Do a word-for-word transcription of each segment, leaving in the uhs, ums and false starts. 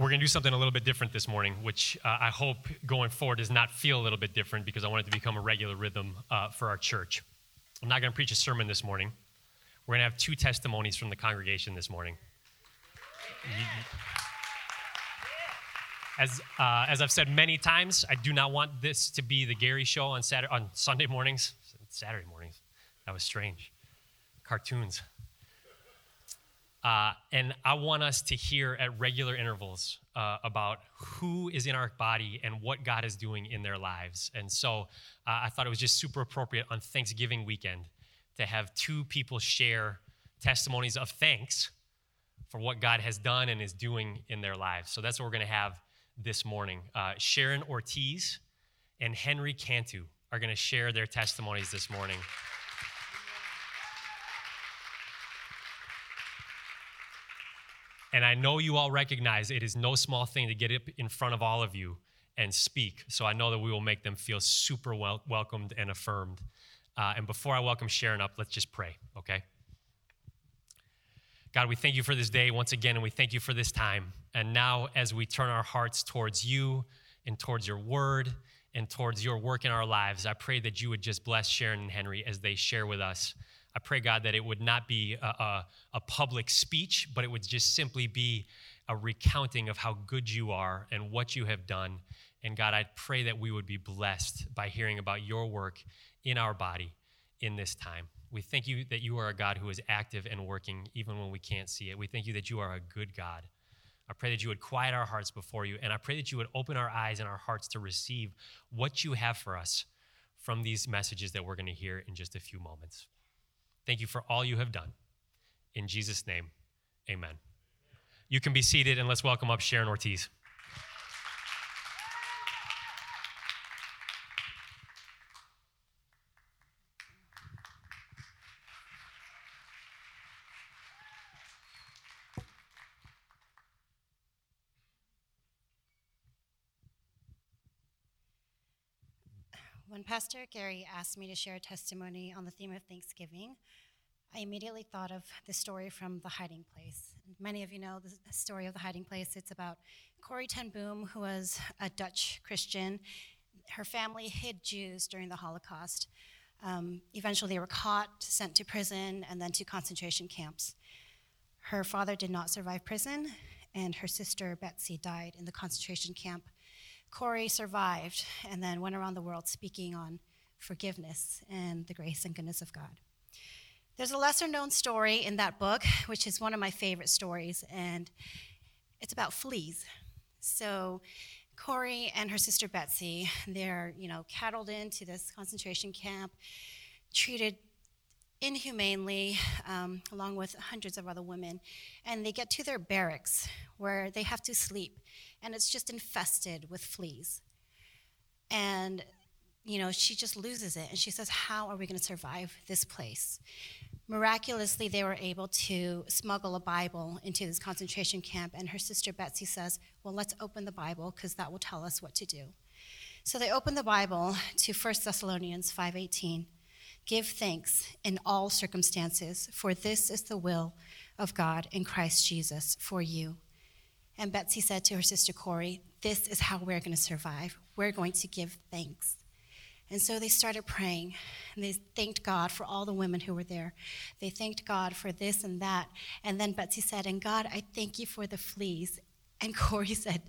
We're going to do something a little bit different this morning, which uh, I hope going forward does not feel a little bit different, because I want it to become a regular rhythm uh, for our church. I'm not going to preach a sermon this morning. We're going to have two testimonies from the congregation this morning. Yeah. As uh, as I've said many times, I do not want this to be the Gary show on Saturday, on Sunday mornings. Saturday mornings. That was strange. Cartoons. Uh, and I want us to hear at regular intervals uh, about who is in our body and what God is doing in their lives. And so uh, I thought it was just super appropriate on Thanksgiving weekend to have two people share testimonies of thanks for what God has done and is doing in their lives. So that's what we're going to have this morning. Uh, Sharon Ortiz and Henry Cantu are going to share their testimonies this morning. And I know you all recognize it is no small thing to get up in front of all of you and speak. So I know that we will make them feel super wel- welcomed and affirmed. Uh, and before I welcome Sharon up, let's just pray, okay? God, we thank you for this day once again, and we thank you for this time. And now as we turn our hearts towards you and towards your word and towards your work in our lives, I pray that you would just bless Sharon and Henry as they share with us. I pray, God, that it would not be a, a, a public speech, but it would just simply be a recounting of how good you are and what you have done. And God, I pray that we would be blessed by hearing about your work in our body in this time. We thank you that you are a God who is active and working even when we can't see it. We thank you that you are a good God. I pray that you would quiet our hearts before you, and I pray that you would open our eyes and our hearts to receive what you have for us from these messages that we're going to hear in just a few moments. Thank you for all you have done. In Jesus' name, amen. You can be seated, and let's welcome up Sharon Ortiz. When Pastor Gary asked me to share a testimony on the theme of Thanksgiving, I immediately thought of the story from The Hiding Place. Many of you know the story of The Hiding Place. It's about Corrie ten Boom, who was a Dutch Christian. Her family hid Jews during the Holocaust. Um, eventually they were caught, sent to prison, and then to concentration camps. Her father did not survive prison, and her sister Betsy died in the concentration camp. Corrie survived and then went around the world speaking on forgiveness and the grace and goodness of God. There's a lesser-known story in that book, which is one of my favorite stories, and it's about fleas. So Corrie and her sister Betsy, they're, you know, cattled into this concentration camp, treated inhumanely, um, along with hundreds of other women, and they get to their barracks where they have to sleep, and it's just infested with fleas. And, you know, she just loses it, and she says, how are we going to survive this place? Miraculously, they were able to smuggle a Bible into this concentration camp, and her sister Betsy says, well, let's open the Bible, because that will tell us what to do. So they open the Bible to First Thessalonians five eighteen. Give thanks in all circumstances, for this is the will of God in Christ Jesus for you. And Betsy said to her sister Corrie, this is how we're going to survive. We're going to give thanks. And so they started praying, and they thanked God for all the women who were there. They thanked God for this and that. And then Betsy said, and God, I thank you for the fleas. And Corrie said,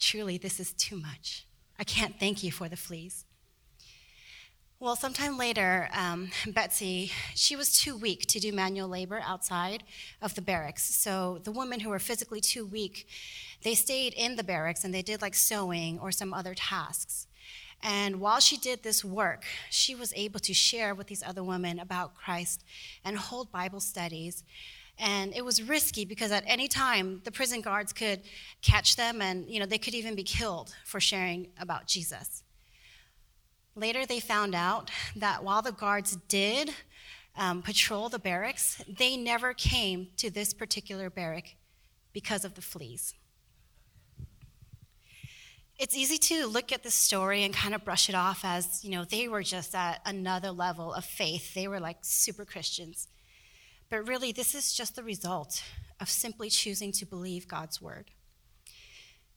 truly, this is too much. I can't thank you for the fleas. Well, sometime later, um, Betsy, she was too weak to do manual labor outside of the barracks. So the women who were physically too weak, they stayed in the barracks and they did like sewing or some other tasks. And while she did this work, she was able to share with these other women about Christ and hold Bible studies. And it was risky because at any time, the prison guards could catch them and, you know, they could even be killed for sharing about Jesus. Later, they found out that while the guards did um, patrol the barracks, they never came to this particular barrack because of the fleas. It's easy to look at this story and kind of brush it off as, you know, they were just at another level of faith. They were like super Christians. But really, this is just the result of simply choosing to believe God's word.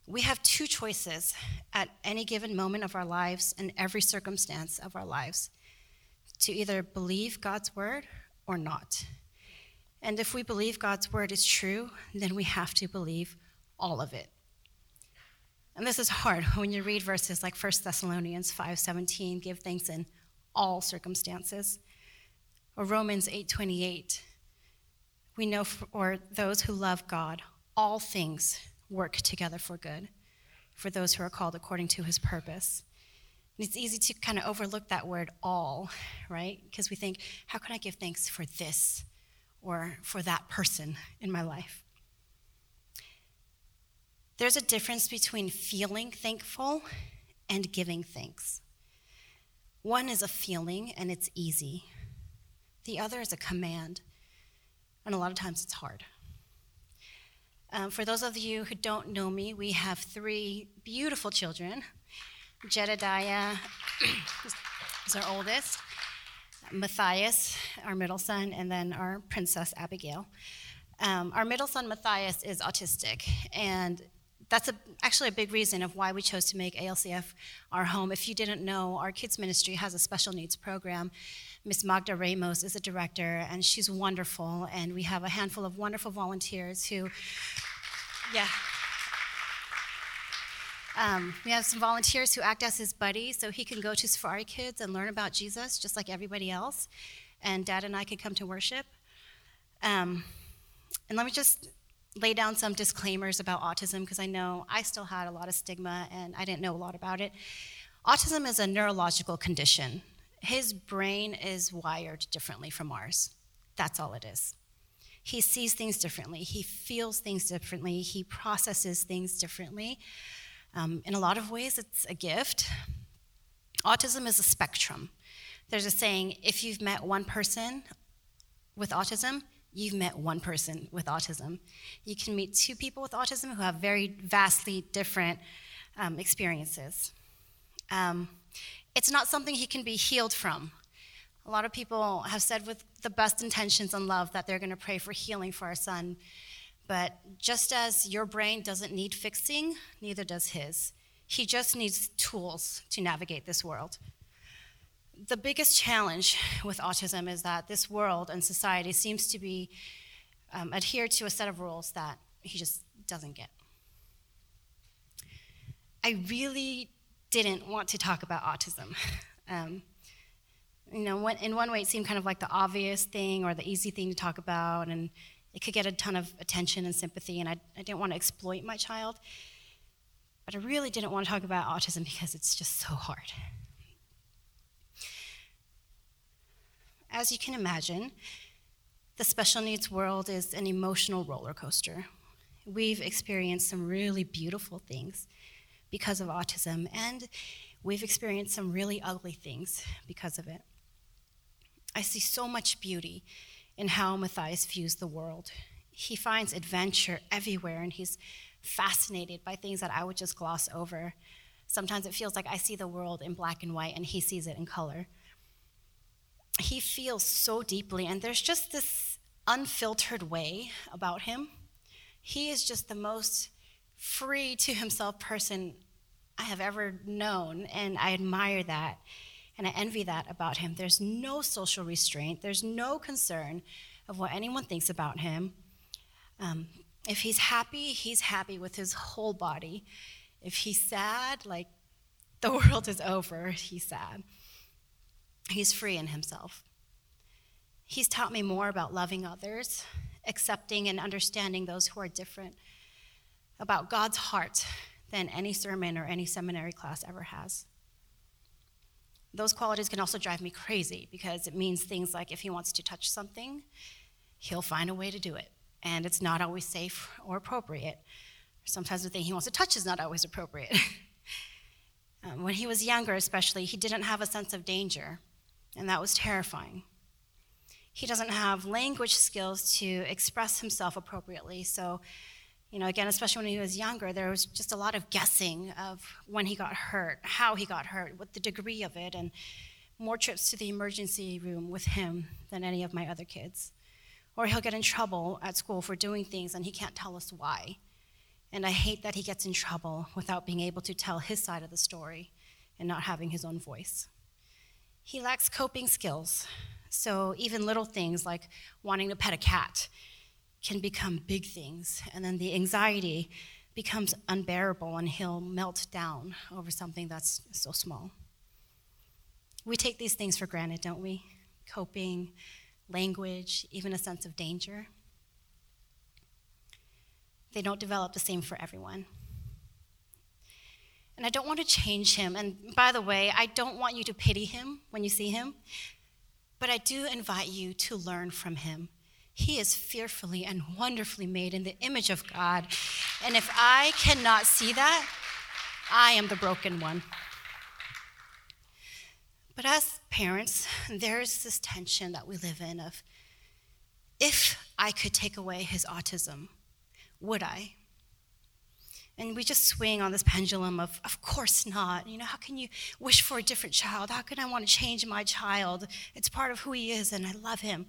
We have two choices at any given moment of our lives and every circumstance of our lives, to either believe God's word or not. And if we believe God's word is true, then we have to believe all of it. And this is hard when you read verses like First Thessalonians five seventeen, give thanks in all circumstances, or Romans eight twenty-eight. We know for those who love God, all things work together for good, for those who are called according to his purpose. And it's easy to kind of overlook that word all, right? Because we think, how can I give thanks for this or for that person in my life? There's a difference between feeling thankful and giving thanks. One is a feeling, and it's easy. The other is a command, and a lot of times it's hard. Um, for those of you who don't know me, we have three beautiful children. Jedediah is our oldest, Matthias, our middle son, and then our princess, Abigail. Um, our middle son, Matthias, is autistic, and that's a, actually a big reason of why we chose to make A L C F our home. If you didn't know, our kids ministry has a special needs program. Miss Magda Ramos is a director, and she's wonderful, and we have a handful of wonderful volunteers who, yeah. Um, we have some volunteers who act as his buddy, so he can go to Safari Kids and learn about Jesus just like everybody else, and Dad and I can come to worship. Um, and let me just lay down some disclaimers about autism, because I know I still had a lot of stigma and I didn't know a lot about it. Autism is a neurological condition. His brain is wired differently from ours. That's all it is. He sees things differently. He feels things differently. He processes things differently. Um, in a lot of ways, it's a gift. Autism is a spectrum. There's a saying, if you've met one person with autism, you've met one person with autism. You can meet two people with autism who have very vastly different um, experiences. Um, it's not something he can be healed from. A lot of people have said with the best intentions and love that they're going to pray for healing for our son, but just as your brain doesn't need fixing, neither does his. He just needs tools to navigate this world. The biggest challenge with autism is that this world and society seems to be um, adhere to a set of rules that he just doesn't get. I really didn't want to talk about autism. Um, you know, when, in one way it seemed kind of like the obvious thing or the easy thing to talk about, and it could get a ton of attention and sympathy, and I, I didn't want to exploit my child. But I really didn't want to talk about autism because it's just so hard. As you can imagine, the special needs world is an emotional roller coaster. We've experienced some really beautiful things because of autism, and we've experienced some really ugly things because of it. I see so much beauty in how Matthias views the world. He finds adventure everywhere, and he's fascinated by things that I would just gloss over. Sometimes it feels like I see the world in black and white, and he sees it in color. He feels so deeply, and there's just this unfiltered way about him. He is just the most free to himself person I have ever known, and I admire that, and I envy that about him. There's no social restraint. There's no concern of what anyone thinks about him. Um, if he's happy, he's happy with his whole body. If he's sad, like the world is over, he's sad. He's free in himself. He's taught me more about loving others, accepting and understanding those who are different, about God's heart than any sermon or any seminary class ever has. Those qualities can also drive me crazy because it means things like if he wants to touch something, he'll find a way to do it, and it's not always safe or appropriate. Sometimes the thing he wants to touch is not always appropriate. um, when he was younger especially, he didn't have a sense of danger, and that was terrifying. He doesn't have language skills to express himself appropriately, so you know, again, especially when he was younger, there was just a lot of guessing of when he got hurt, how he got hurt, what the degree of it, and more trips to the emergency room with him than any of my other kids. Or he'll get in trouble at school for doing things, and he can't tell us why. And I hate that he gets in trouble without being able to tell his side of the story and not having his own voice. He lacks coping skills, so even little things like wanting to pet a cat can become big things, and then the anxiety becomes unbearable and he'll melt down over something that's so small. We take these things for granted, don't we? Coping, language, even a sense of danger. They don't develop the same for everyone. And I don't want to change him. And by the way, I don't want you to pity him when you see him, but I do invite you to learn from him. He is fearfully and wonderfully made in the image of God. And if I cannot see that, I am the broken one. But as parents, there's this tension that we live in of, if I could take away his autism, would I? And we just swing on this pendulum of, of course not. You know, how can you wish for a different child? How can I want to change my child? It's part of who he is, and I love him.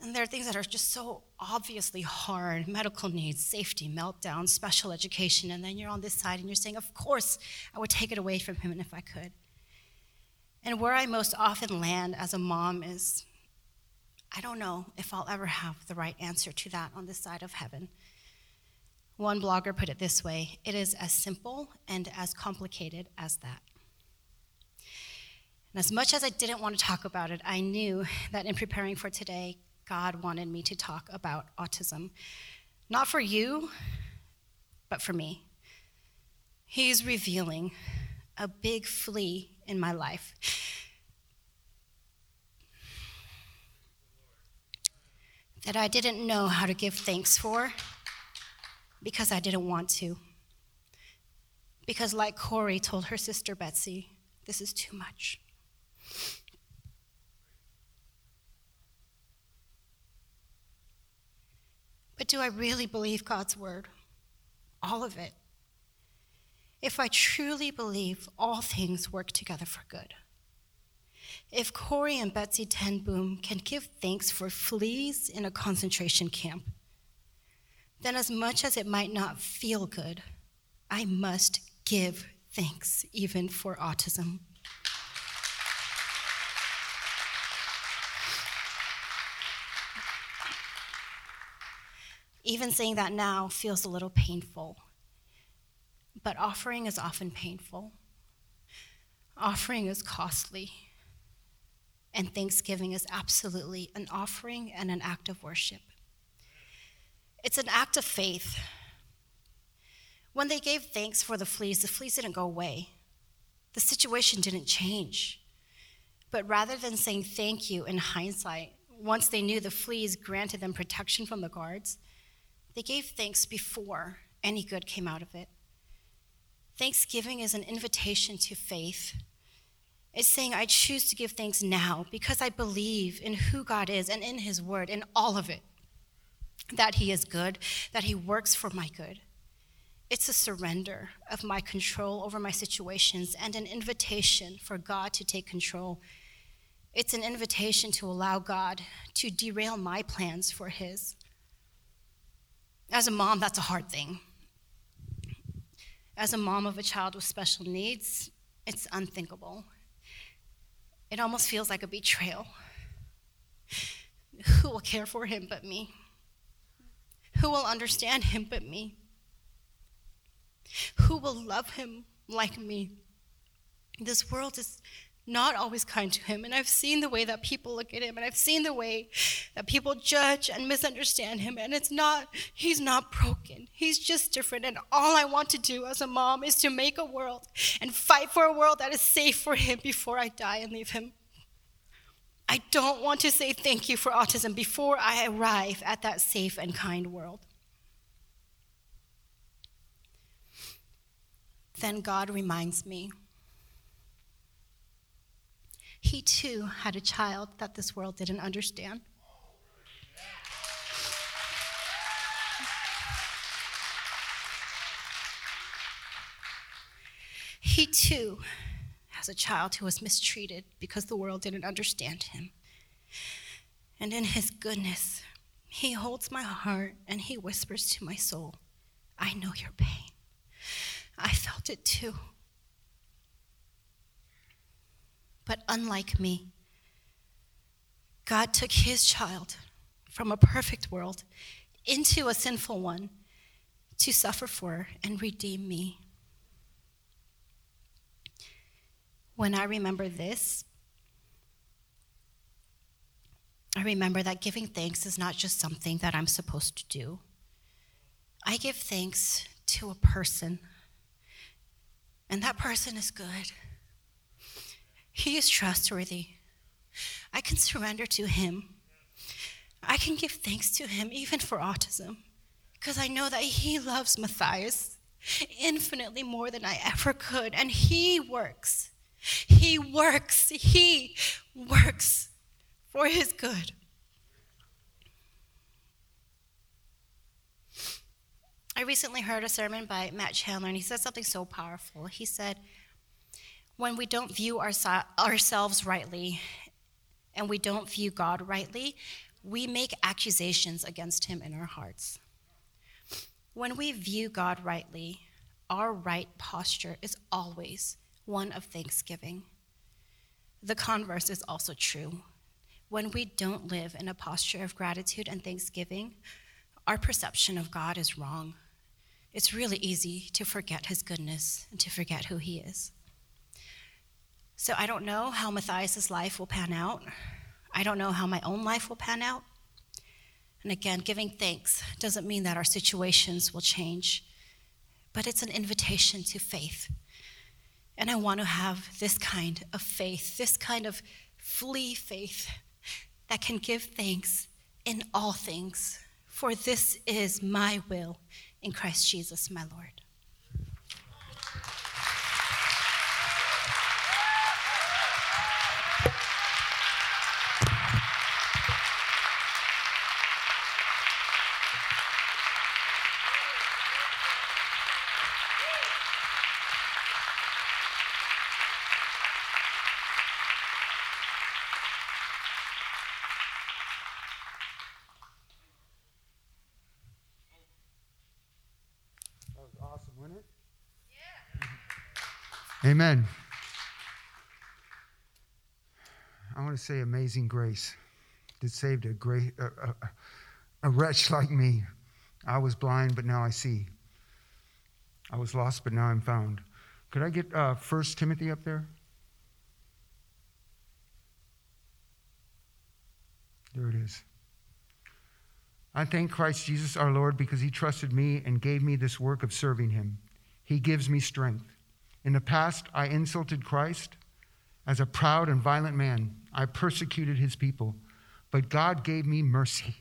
And there are things that are just so obviously hard, medical needs, safety, meltdown, special education, and then you're on this side and you're saying, of course, I would take it away from him if I could. And where I most often land as a mom is, I don't know if I'll ever have the right answer to that on this side of heaven. One blogger put it this way: it is as simple and as complicated as that. And as much as I didn't want to talk about it, I knew that in preparing for today, God wanted me to talk about autism. Not for you, but for me. He's revealing a big flea in my life. That I didn't know how to give thanks for, because I didn't want to. Because like Corrie told her sister Betsy, this is too much. But do I really believe God's word? All of it. If I truly believe all things work together for good. If Corrie and Betsy ten Boom can give thanks for fleas in a concentration camp, then as much as it might not feel good, I must give thanks even for autism. Even saying that now feels a little painful, but offering is often painful. Offering is costly, and thanksgiving is absolutely an offering and an act of worship. It's an act of faith. When they gave thanks for the fleas, the fleas didn't go away. The situation didn't change. But rather than saying thank you in hindsight, once they knew the fleas granted them protection from the guards, they gave thanks before any good came out of it. Thanksgiving is an invitation to faith. It's saying, I choose to give thanks now because I believe in who God is and in his word, in all of it, that he is good, that he works for my good. It's a surrender of my control over my situations and an invitation for God to take control. It's an invitation to allow God to derail my plans for his. As a mom, that's a hard thing. As a mom of a child with special needs, it's unthinkable. It almost feels like a betrayal. Who will care for him but me? Who will understand him but me? Who will love him like me? This world is not always kind to him, and I've seen the way that people look at him, and I've seen the way that people judge and misunderstand him, and it's not, he's not broken. He's just different, and all I want to do as a mom is to make a world and fight for a world that is safe for him before I die and leave him. I don't want to say thank you for autism before I arrive at that safe and kind world. Then God reminds me. He too had a child that this world didn't understand. He too has a child who was mistreated because the world didn't understand him. And in his goodness, he holds my heart and he whispers to my soul, I know your pain. I felt it too. But unlike me, God took his child from a perfect world into a sinful one to suffer for and redeem me. When I remember this, I remember that giving thanks is not just something that I'm supposed to do. I give thanks to a person, and that person is good. He is trustworthy. I can surrender to him. I can give thanks to him even for autism, because I know that he loves Matthias infinitely more than I ever could, and he works. He works. He works for his good. I recently heard a sermon by Matt Chandler, and he said something so powerful. He said, when we don't view our, ourselves rightly and we don't view God rightly, we make accusations against him in our hearts. When we view God rightly, our right posture is always one of thanksgiving. The converse is also true. When we don't live in a posture of gratitude and thanksgiving, our perception of God is wrong. It's really easy to forget his goodness and to forget who he is. So I don't know how Matthias' life will pan out. I don't know how my own life will pan out. And again, giving thanks doesn't mean that our situations will change, but it's an invitation to faith. And I want to have this kind of faith, this kind of flee faith that can give thanks in all things. For this is my will in Christ Jesus, my Lord. Amen. I want to say amazing grace that saved a, great, a, a, a wretch like me. I was blind, but now I see. I was lost, but now I'm found. Could I get uh, First Timothy up there? There it is. I thank Christ Jesus our Lord because he trusted me and gave me this work of serving him. He gives me strength. In the past, I insulted Christ as a proud and violent man. I persecuted his people, but God gave me mercy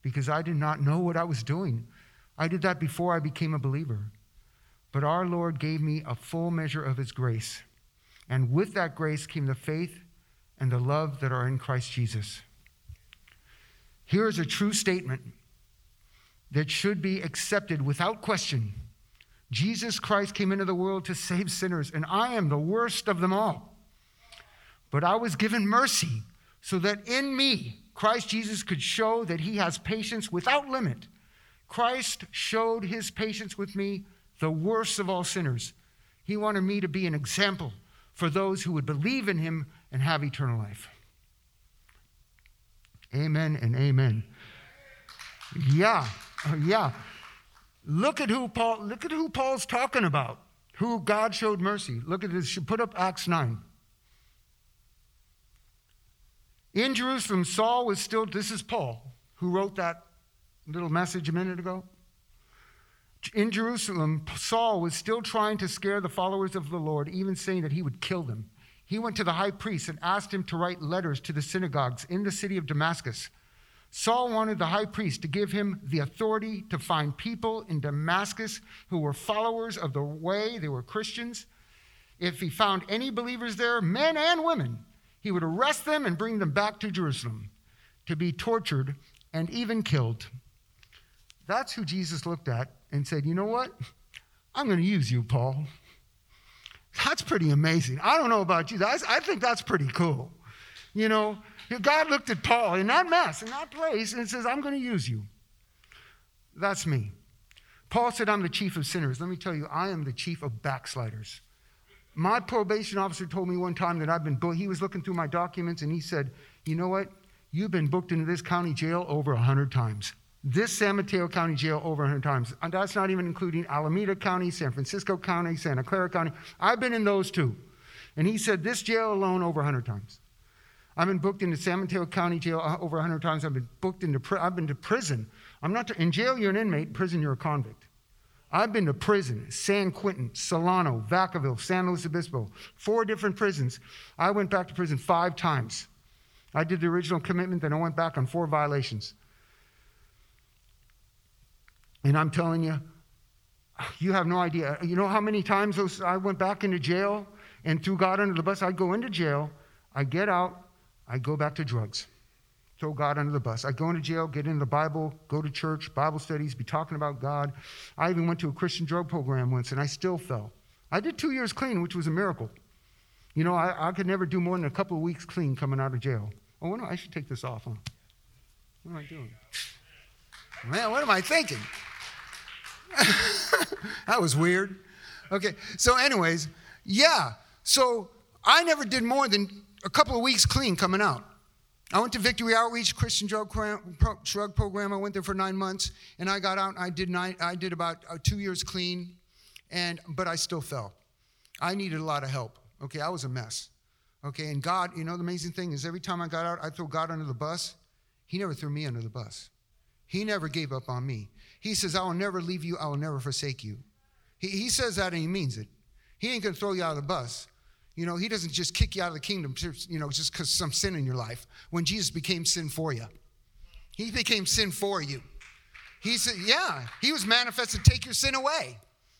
because I did not know what I was doing. I did that before I became a believer. But our Lord gave me a full measure of his grace. And with that grace came the faith and the love that are in Christ Jesus. Here is a true statement that should be accepted without question. Jesus Christ came into the world to save sinners, and I am the worst of them all. But I was given mercy so that in me, Christ Jesus could show that he has patience without limit. Christ showed his patience with me, the worst of all sinners. He wanted me to be an example for those who would believe in him and have eternal life. Amen and amen. Yeah, yeah. Look at who Paul, look at who Paul's talking about, who God showed mercy. Look at this. Put up Acts nine. In Jerusalem, Saul was still, this is Paul, who wrote that little message a minute ago. In Jerusalem, Saul was still trying to scare the followers of the Lord, even saying that he would kill them. He went to the high priest and asked him to write letters to the synagogues in the city of Damascus. Saul wanted the high priest to give him the authority to find people in Damascus who were followers of the way. They were Christians. If he found any believers there, men and women, he would arrest them and bring them back to Jerusalem to be tortured and even killed. That's who Jesus looked at and said, you know what? I'm going to use you, Paul. That's pretty amazing. I don't know about you. I think that's pretty cool. You know, God looked at Paul in that mess, in that place, and says, I'm going to use you. That's me. Paul said, I'm the chief of sinners. Let me tell you, I am the chief of backsliders. My probation officer told me one time that I've been booked. He was looking through my documents, and he said, you know what? You've been booked into this county jail over one hundred times. This San Mateo County jail over one hundred times. And that's not even including Alameda County, San Francisco County, Santa Clara County. I've been in those too. And he said, this jail alone over one hundred times. I've been booked into San Mateo County jail over one hundred times. I've been booked into, pri- I've been to prison. I'm not, to- in jail you're an inmate, in prison you're a convict. I've been to prison, San Quentin, Solano, Vacaville, San Luis Obispo, four different prisons. I went back to prison five times. I did the original commitment, then I went back on four violations. And I'm telling you, you have no idea. You know how many times those, I went back into jail and threw God under the bus? I'd go into jail, I get out, I go back to drugs, throw God under the bus. I go into jail, get into the Bible, go to church, Bible studies, be talking about God. I even went to a Christian drug program once, and I still fell. I did two years clean, which was a miracle. You know, I, I could never do more than a couple of weeks clean coming out of jail. Oh, no, I should take this off, huh? What am I doing? Man, what am I thinking? That was weird. Okay, so anyways, yeah. So I never did more than a couple of weeks clean coming out. I went to Victory Outreach, Christian drug program. I went there for nine months, and I got out, and I did nine, I did about two years clean, and but I still fell. I needed a lot of help. Okay, I was a mess. Okay, and God, you know, the amazing thing is every time I got out, I threw God under the bus. He never threw me under the bus. He never gave up on me. He says, I will never leave you. I will never forsake you. He, he says that, and he means it. He ain't going to throw you out of the bus. You know, he doesn't just kick you out of the kingdom, you know, just because some sin in your life. When Jesus became sin for you, he became sin for you. He said, yeah, he was manifested to take your sin away.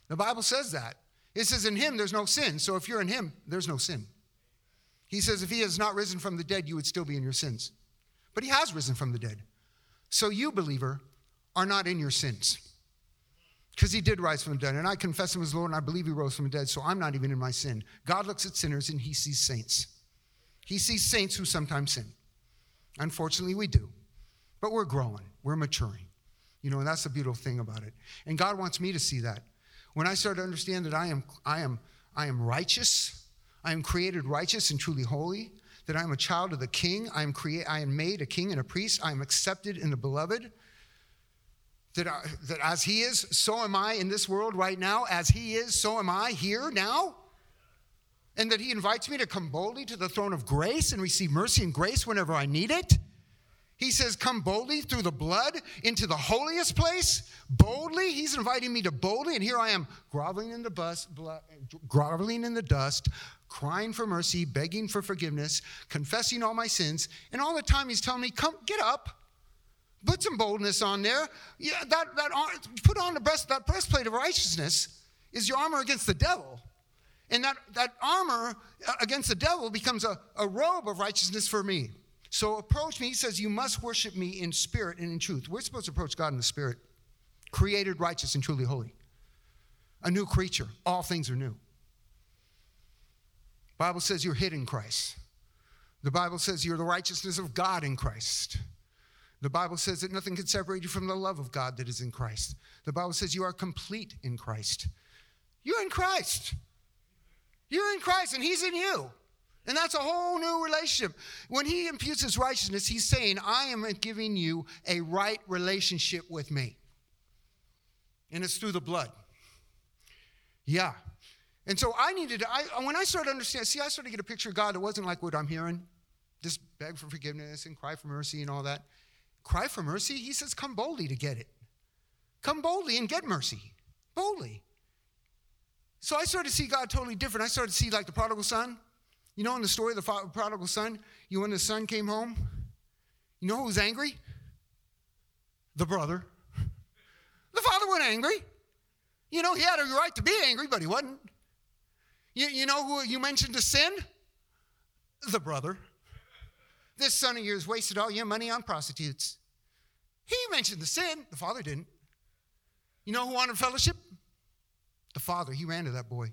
The Bible says that. It says in him, there's no sin. So if you're in him, there's no sin. He says, if he has not risen from the dead, you would still be in your sins. But he has risen from the dead. So you, believer, are not in your sins. Because he did rise from the dead. And I confess him as Lord, and I believe he rose from the dead, so I'm not even in my sin. God looks at sinners, and he sees saints. He sees saints who sometimes sin. Unfortunately, we do. But we're growing. We're maturing. You know, and that's the beautiful thing about it. And God wants me to see that. When I start to understand that I am, I am, I am righteous, I am created righteous and truly holy, that I am a child of the King, I am create, I am made a king and a priest, I am accepted in the beloved, that, I, that as he is, so am I in this world right now, as he is, so am I here now, and that he invites me to come boldly to the throne of grace and receive mercy and grace whenever I need it. He says, come boldly through the blood into the holiest place, boldly. He's inviting me to boldly, and here I am groveling in the, bus, blood, groveling in the dust, crying for mercy, begging for forgiveness, confessing all my sins. And all the time he's telling me, come, get up. Put some boldness on there. Yeah, that that put on the breast, that breastplate of righteousness is your armor against the devil. And that, that armor against the devil becomes a, a robe of righteousness for me. So approach me. He says, you must worship me in spirit and in truth. We're supposed to approach God in the spirit. Created, righteous, and truly holy. A new creature. All things are new. Bible says you're hid in Christ. The Bible says you're the righteousness of God in Christ. The Bible says that nothing can separate you from the love of God that is in Christ. The Bible says you are complete in Christ. You're in Christ. You're in Christ, and he's in you. And that's a whole new relationship. When he imputes his righteousness, he's saying, I am giving you a right relationship with me. And it's through the blood. Yeah. And so I needed, I, when I started to understand, see, I started to get a picture of God that wasn't like what I'm hearing. Just beg for forgiveness and cry for mercy and all that. Cry for mercy? He says, come boldly to get it. Come boldly and get mercy. Boldly. So I started to see God totally different. I started to see like the prodigal son. You know in the story of the prodigal son, you when the son came home, you know who was angry? The brother. The father wasn't angry. You know, he had a right to be angry, but he wasn't. You, you know who you mentioned to sin? The brother. This son of yours wasted all your money on prostitutes. He mentioned the sin. The father didn't. You know who wanted fellowship? The father. He ran to that boy.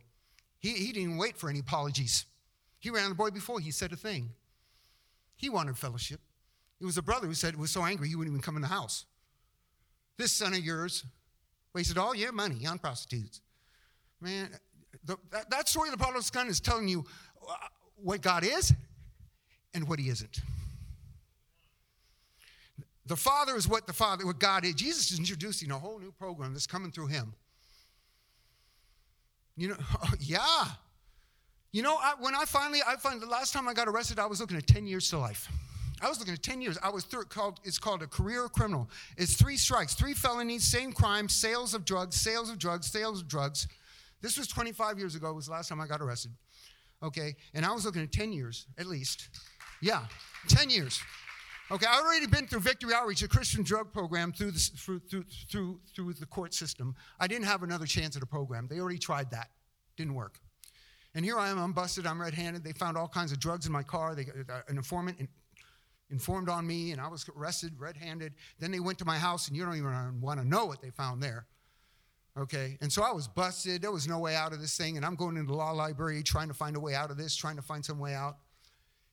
He, he didn't even wait for any apologies. He ran to the boy before he said a thing. He wanted fellowship. It was the brother who said was so angry he wouldn't even come in the house. This son of yours Wasted all your money on prostitutes. Man, the, that, that story of the prodigal son is telling you what God is and what he isn't. The Father is what the Father, what God is. Jesus is introducing a whole new program that's coming through him. You know, yeah. You know, I, when I finally, I find the last time I got arrested, I was looking at ten years to life. I was looking at ten years. I was through, called, it's called a career criminal. It's three strikes, three felonies, same crime, sales of drugs, sales of drugs, sales of drugs. This was twenty-five years ago. It was the last time I got arrested. Okay, and I was looking at ten years at least. Yeah, ten years. Okay, I've already been through Victory Outreach, a Christian drug program through the, through, through, through, through the court system. I didn't have another chance at a program. They already tried that. Didn't work. And here I am, I'm busted, I'm red-handed. They found all kinds of drugs in my car. They, an informant in, informed on me, and I was arrested, red-handed. Then they went to my house, and you don't even want to know what they found there. Okay, and so I was busted. There was no way out of this thing, and I'm going into the law library trying to find a way out of this, trying to find some way out.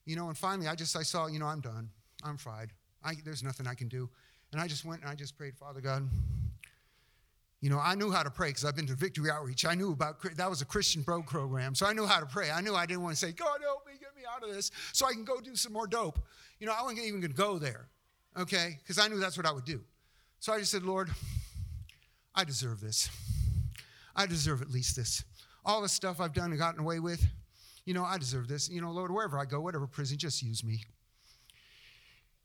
You know, and finally I just, I saw, you know, I'm done. I'm fried. I, there's nothing I can do. And I just went and I just prayed, Father God. You know, I knew how to pray because I've been to Victory Outreach. I knew about, that was a Christian bro program, so I knew how to pray. I knew I didn't want to say, God, help me, get me out of this so I can go do some more dope. You know, I wasn't even going to go there, okay, because I knew that's what I would do. So I just said, Lord, I deserve this. I deserve at least this. All the stuff I've done and gotten away with, you know, I deserve this. You know, Lord, wherever I go, whatever prison, just use me.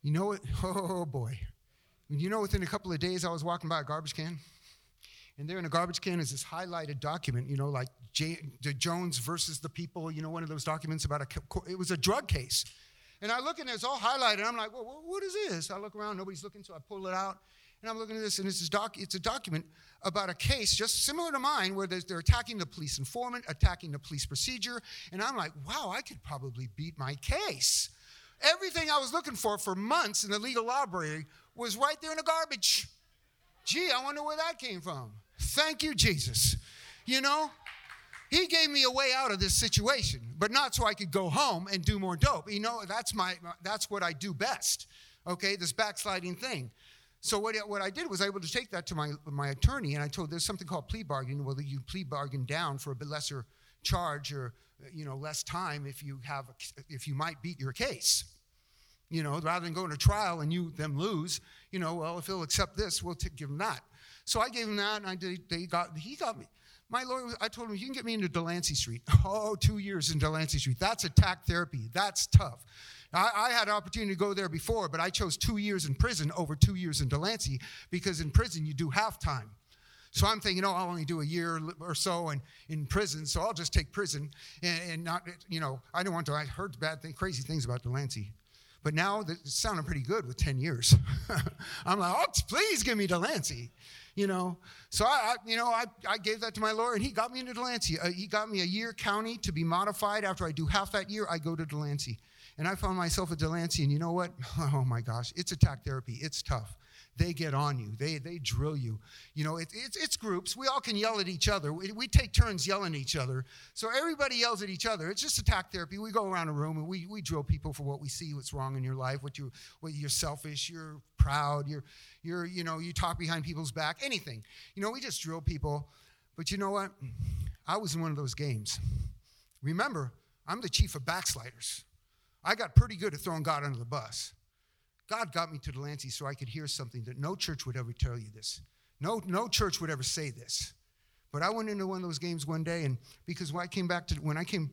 You know what? Oh, boy. You know, within a couple of days, I was walking by a garbage can. And there in a garbage can is this highlighted document, you know, like J- Jones versus the people, you know, one of those documents about a, it was a drug case. And I look and it's all highlighted. And I'm like, well, what is this? I look around, nobody's looking, so I pull it out. And I'm looking at this, and it's, this doc, it's a document about a case just similar to mine where they're attacking the police informant, attacking the police procedure. And I'm like, wow, I could probably beat my case. Everything I was looking for for months in the legal library was right there in the garbage. Gee, I wonder where that came from. Thank you, Jesus. You know, he gave me a way out of this situation, but not so I could go home and do more dope. You know, that's my, that's what I do best, okay, this backsliding thing. So what, what I did was I was able to take that to my, my attorney, and I told there's something called plea bargaining, whether you plea bargain down for a bit lesser charge or, you know, less time if you have, if you might beat your case. You know, rather than going to trial and you them lose, you know, well, if he'll accept this, we'll t- give him that. So I gave him that, and I did, they got, he got me. My lawyer, I told him, you can get me into Delancey Street. Oh, two years in Delancey Street. That's attack therapy. That's tough. I, I had an opportunity to go there before, but I chose two years in prison over two years in Delancey because in prison you do half time. So I'm thinking, oh, I'll only do a year or so in, in prison, so I'll just take prison and, and not, you know, I didn't want to. I heard bad things, crazy things about Delancey. But now it's sounding pretty good with ten years. I'm like, oh, please give me Delancey. You know, so I, I you know, I, I gave that to my lawyer, and he got me into Delancey. Uh, he got me a year county to be modified. After I do half that year, I go to Delancey. And I found myself at Delancey, and you know what? Oh, my gosh, it's attack therapy. It's tough. They get on you. They they drill you. You know, it, it's it's groups. We all can yell at each other. We, we take turns yelling at each other. So everybody yells at each other. It's just attack therapy. We go around a room, and we, we drill people for what we see, what's wrong in your life, what you what you're selfish, you're proud, you're you're you know, you talk behind people's back, anything. You know, we just drill people. But you know what? I was in one of those games. Remember, I'm the chief of backsliders. I got pretty good at throwing God under the bus. God got me to Delancey so I could hear something that no church would ever tell you this. No, no church would ever say this. But I went into one of those games one day, and because when I came back to when I came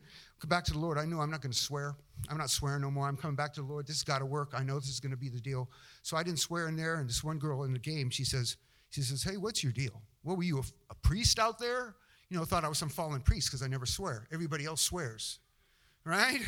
back to the Lord, I knew I'm not going to swear. I'm not swearing no more. I'm coming back to the Lord. This has got to work. I know this is going to be the deal. So I didn't swear in there. And this one girl in the game, she says, she says, hey, what's your deal? What were you, a, a priest out there? You know, thought I was some fallen priest because I never swear. Everybody else swears, right?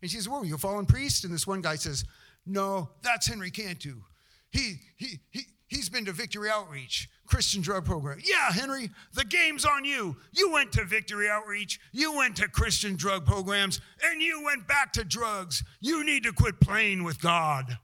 And she says, well, were you a fallen priest? And this one guy says, no, that's Henry Cantu. He, he, he, he's been to Victory Outreach, Christian drug program. Yeah, Henry, the game's on you. You went to Victory Outreach. You went to Christian drug programs, and you went back to drugs. You need to quit playing with God.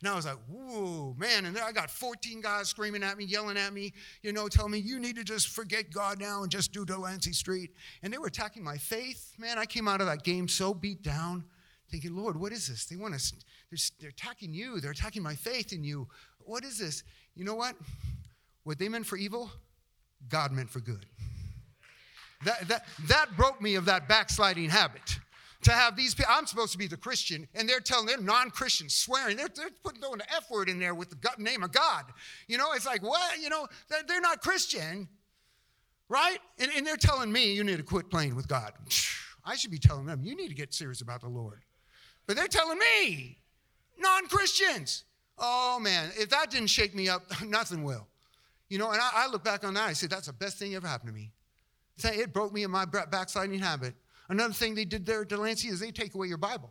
And I was like, whoa, man. And then I got fourteen guys screaming at me, yelling at me, you know, telling me, you need to just forget God now and just do Delancey Street. And they were attacking my faith. Man, I came out of that game so beat down, thinking, Lord, what is this? They want us. They're, they're attacking you. They're attacking my faith in you. What is this? You know what? What they meant for evil, God meant for good. That, that, that broke me of that backsliding habit. To have these people, I'm supposed to be the Christian, and they're telling, they're non-Christians, swearing. They're, they're putting throwing the F word in there with the God, name of God. You know, it's like, what? You know, they're, they're not Christian, right? And, and they're telling me, you need to quit playing with God. I should be telling them, you need to get serious about the Lord. But they're telling me, non-Christians. Oh, man, if that didn't shake me up, nothing will. You know, and I, I look back on that, I say, that's the best thing ever happened to me. Say, it broke me in my backsliding habit. Another thing they did there at Delancey is they take away your Bible.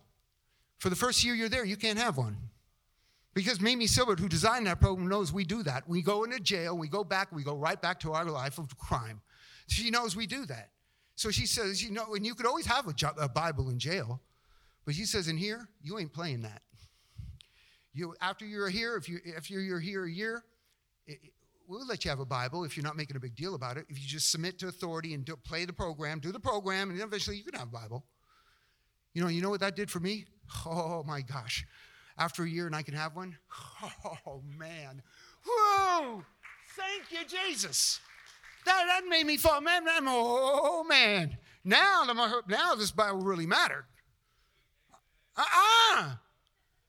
For the first year you're there, you can't have one. Because Mimi Silbert, who designed that program, knows we do that. We go into jail, we go back, we go right back to our life of crime. She knows we do that. So she says, you know, and you could always have a, jo- a Bible in jail, but she says, in here, you ain't playing that. You After you're here, if, you, if you're, you're here a year, it, it, we'll let you have a Bible if you're not making a big deal about it. If you just submit to authority and do, play the program, do the program, and eventually you can have a Bible. You know, you know what that did for me? Oh, my gosh. After a year and I can have one? Oh, man. Whoa! Thank you, Jesus. That, that made me fall, man, man, oh, man. Now, now this Bible really mattered. Uh-uh.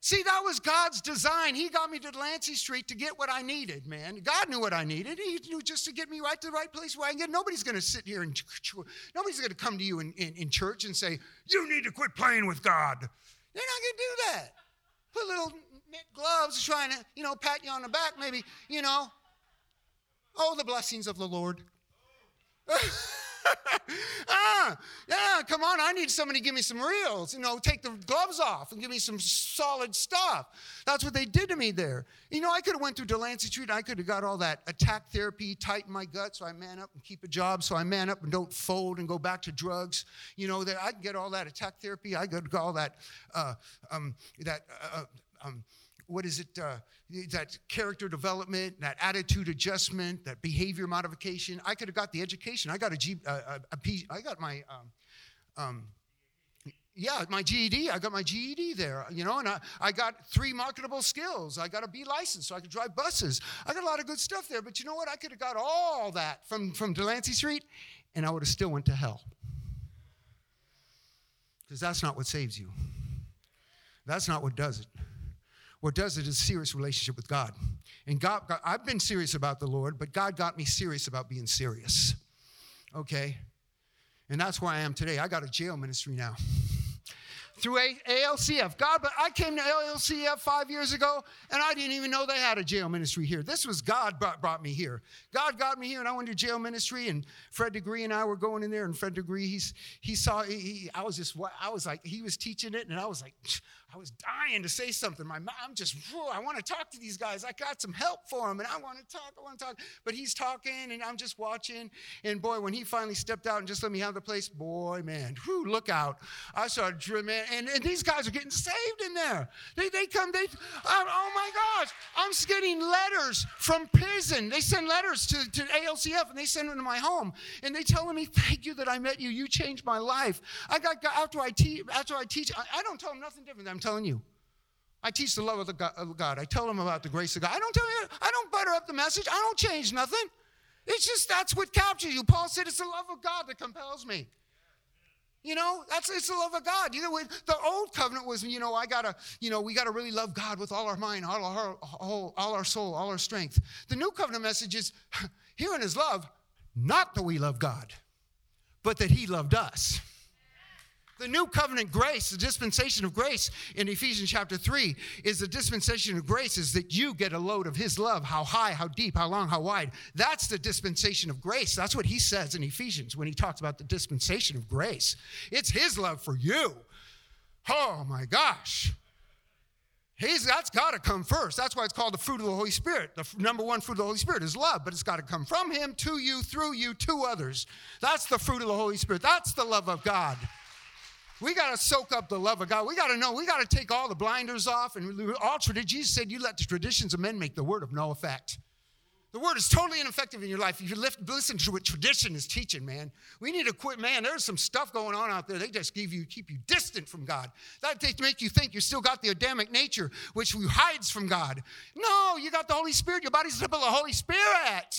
See, that was God's design. He got me to Delancey Street to get what I needed, man. God knew what I needed. He knew just to get me right to the right place where I can get. Nobody's going to sit here and nobody's going to come to you in, in, in church and say, you need to quit playing with God. They're not going to do that. Put little knit gloves trying to, you know, pat you on the back maybe, you know. Oh, the blessings of the Lord. ah, yeah, come on, I need somebody to give me some reels, you know, take the gloves off and give me some solid stuff. That's what they did to me there. You know, I could have went through Delancey Street, I could have got all that attack therapy, tighten my gut so I man up and keep a job, so I man up and don't fold and go back to drugs. You know, that I can get all that attack therapy, I could get all that, uh, um, that, uh, um, what is it, uh, that character development, that attitude adjustment, that behavior modification. I could have got the education. I got a G, uh, a P, I got my, um, um, yeah, my G E D. I got my G E D there, you know, and I, I got three marketable skills. I got a B license so I could drive buses. I got a lot of good stuff there, but you know what? I could have got all that from, from Delancey Street, and I would have still went to hell. Because that's not what saves you. That's not what does it. What does it is a serious relationship with God. And God, God, I've been serious about the Lord, but God got me serious about being serious. Okay? And that's where I am today. I got a jail ministry now. Through A L C F. God, but I came to A L C F five years ago, and I didn't even know they had a jail ministry here. This was God brought, brought me here. God got me here, and I went to jail ministry, and Fred DeGree and I were going in there, and Fred DeGree, he's, he saw, he, he, I was just, I was like, he was teaching it, and I was like, I was dying to say something. My mom, I'm just, whoa, I want to talk to these guys. I got some help for them, and I want to talk, I want to talk. But he's talking, and I'm just watching. And, boy, when he finally stepped out and just let me have the place, boy, man, whew, look out. I started dreaming, and, and these guys are getting saved in there. They they come, they, I'm, oh, my gosh. I'm getting letters from prison. They send letters to, to A L C F, and they send them to my home. And they telling me, thank you that I met you. You changed my life. I got, after I, te- after I teach, I, I don't tell them nothing different. I'm telling you. I teach the love of, the God, of God. I tell them about the grace of God. I don't tell you, I don't butter up the message. I don't change nothing. It's just that's what captures you. Paul said it's the love of God that compels me. You know, that's it's the love of God. You know, the old covenant was, you know, I gotta, you know, we gotta really love God with all our mind, all our all, all our soul, all our strength. The new covenant message is here in his love, not that we love God, but that he loved us. The new covenant grace, the dispensation of grace in Ephesians chapter three is the dispensation of grace is that you get a load of his love, how high, how deep, how long, how wide. That's the dispensation of grace. That's what he says in Ephesians when he talks about the dispensation of grace. It's his love for you. Oh, my gosh. He's, that's got to come first. That's why it's called the fruit of the Holy Spirit. The f- number one fruit of the Holy Spirit is love, but it's got to come from him, to you, through you, to others. That's the fruit of the Holy Spirit. That's the love of God. We got to soak up the love of God. We got to know. We got to take all the blinders off. And all Jesus said, you let the traditions of men make the word of no effect. The word is totally ineffective in your life. If you listen to what tradition is teaching, man, we need to quit. Man, there's some stuff going on out there. They just give you, keep you distant from God. That they make you think you still got the Adamic nature, which hides from God. No, you got the Holy Spirit. Your body's the temple of the Holy Spirit.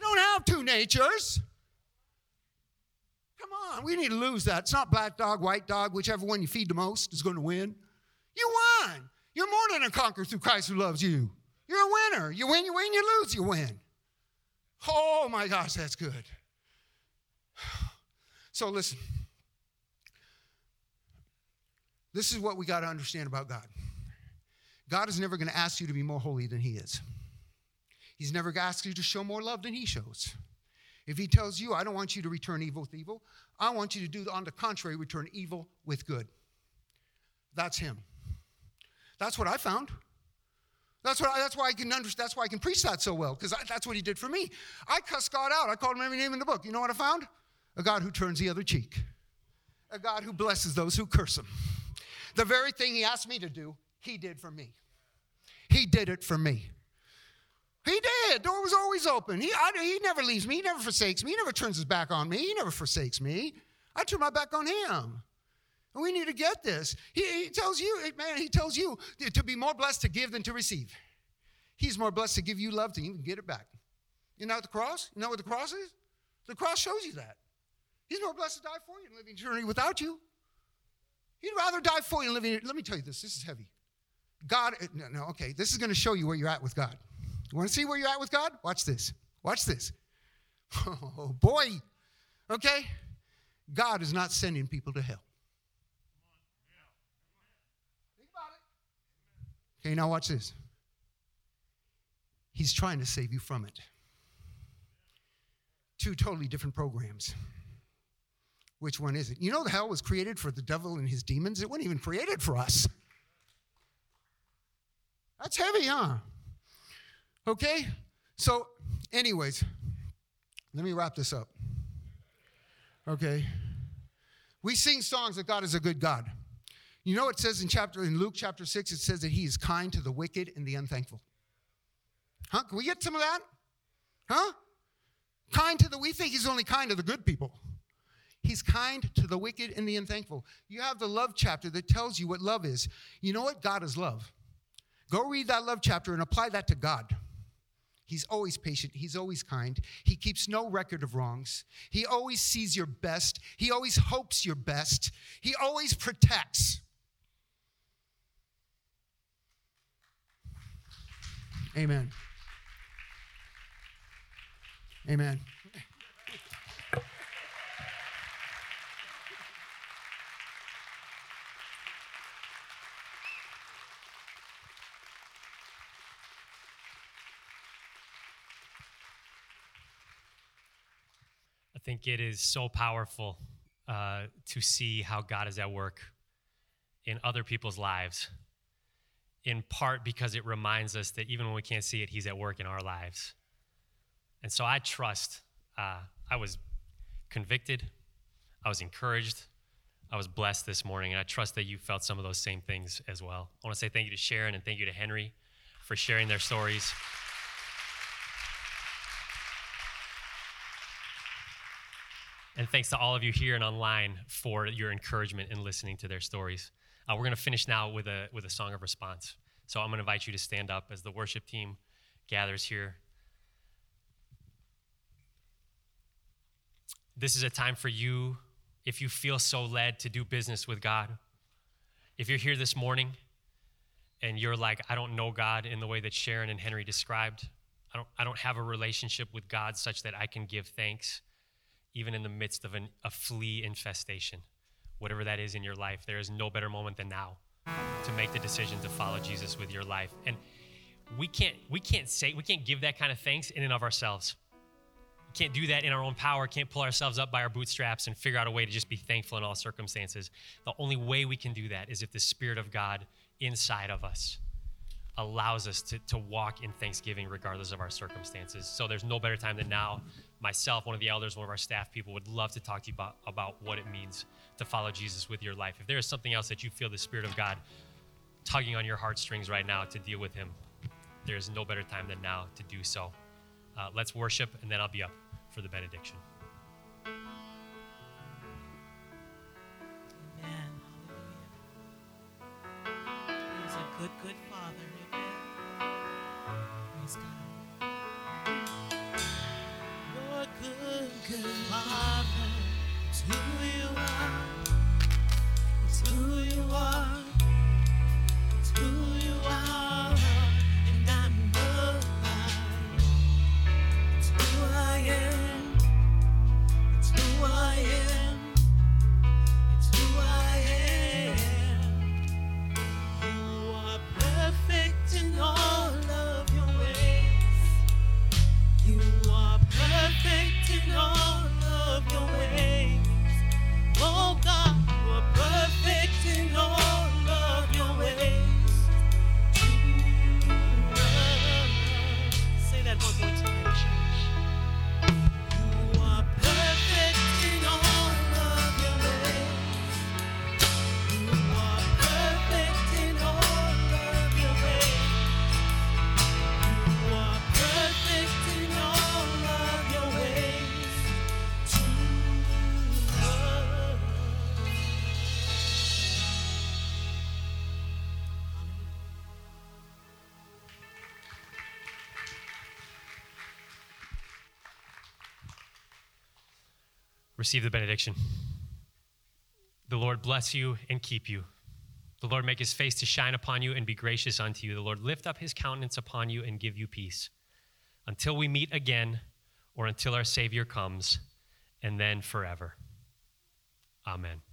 You don't have two natures. Come on, we need to lose that. It's not black dog, white dog, whichever one you feed the most is going to win. You won. You're more than a conqueror through Christ who loves you. You're a winner. You win, you win, you lose, you win. Oh, my gosh, that's good. So listen. This is what we got to understand about God. God is never going to ask you to be more holy than he is. He's never going to ask you to show more love than he shows. If he tells you, I don't want you to return evil with evil, I want you to do, on the contrary, return evil with good. That's him. That's what I found. That's what. I, that's why I can understand. That's why I can preach that so well, because that's what he did for me. I cussed God out. I called him every name in the book. You know what I found? A God who turns the other cheek. A God who blesses those who curse him. The very thing he asked me to do, he did for me. He did it for me. He did. Door was always open. He, I, he never leaves me. He never forsakes me. He never turns his back on me. He never forsakes me. I turn my back on him. And we need to get this. He, he tells you, man, he tells you to be more blessed to give than to receive. He's more blessed to give you love than you can get it back. You know what the cross? You know what the cross is? The cross shows you that. He's more blessed to die for you than live in eternity without you. He'd rather die for you than live in eternity. Let me tell you this. This is heavy. God, no, no, okay. This is going to show you where you're at with God. You want to see where you're at with God? Watch this. Watch this. Oh, boy. Okay? God is not sending people to hell. Think about it. Okay, now watch this. He's trying to save you from it. Two totally different programs. Which one is it? You know, the hell was created for the devil and his demons. It wasn't even created for us. That's heavy, huh? Okay, so anyways, let me wrap this up. Okay, we sing songs that God is a good God. You know, it says in chapter in Luke chapter six, it says that he is kind to the wicked and the unthankful. Huh? Can we get some of that? Huh? Kind to the, we think he's only kind to the good people. He's kind to the wicked and the unthankful. You have the love chapter that tells you what love is. You know what? God is love. Go read that love chapter and apply that to God. He's always patient. He's always kind. He keeps no record of wrongs. He always sees your best. He always hopes your best. He always protects. Amen. Amen. I think it is so powerful uh, to see how God is at work in other people's lives, in part because it reminds us that even when we can't see it, he's at work in our lives. And so I trust. Uh, I was convicted. I was encouraged. I was blessed this morning, and I trust that you felt some of those same things as well. I want to say thank you to Sharon and thank you to Henry for sharing their stories. And thanks to all of you here and online for your encouragement and listening to their stories. Uh, we're going to finish now with a with a song of response. So I'm going to invite you to stand up as the worship team gathers here. This is a time for you, if you feel so led, to do business with God. If you're here this morning and you're like, I don't know God in the way that Sharon and Henry described. I don't I don't have a relationship with God such that I can give thanks. Even in the midst of an, a flea infestation, whatever that is in your life, there is no better moment than now to make the decision to follow Jesus with your life. And we can't, we can't say, we can't give that kind of thanks in and of ourselves. We can't do that in our own power, can't pull ourselves up by our bootstraps and figure out a way to just be thankful in all circumstances. The only way we can do that is if the Spirit of God inside of us allows us to, to walk in thanksgiving regardless of our circumstances. So there's no better time than now. Myself, one of the elders, one of our staff people would love to talk to you about, about what it means to follow Jesus with your life. If there is something else that you feel the Spirit of God tugging on your heartstrings right now to deal with him, there is no better time than now to do so. Uh, let's worship, and then I'll be up for the benediction. Amen. Hallelujah. He's a good, good Father. Amen. Praise God. Receive the benediction. The Lord bless you and keep you. The Lord make his face to shine upon you and be gracious unto you. The Lord lift up his countenance upon you and give you peace. Until we meet again, or until our Savior comes, and then forever. Amen.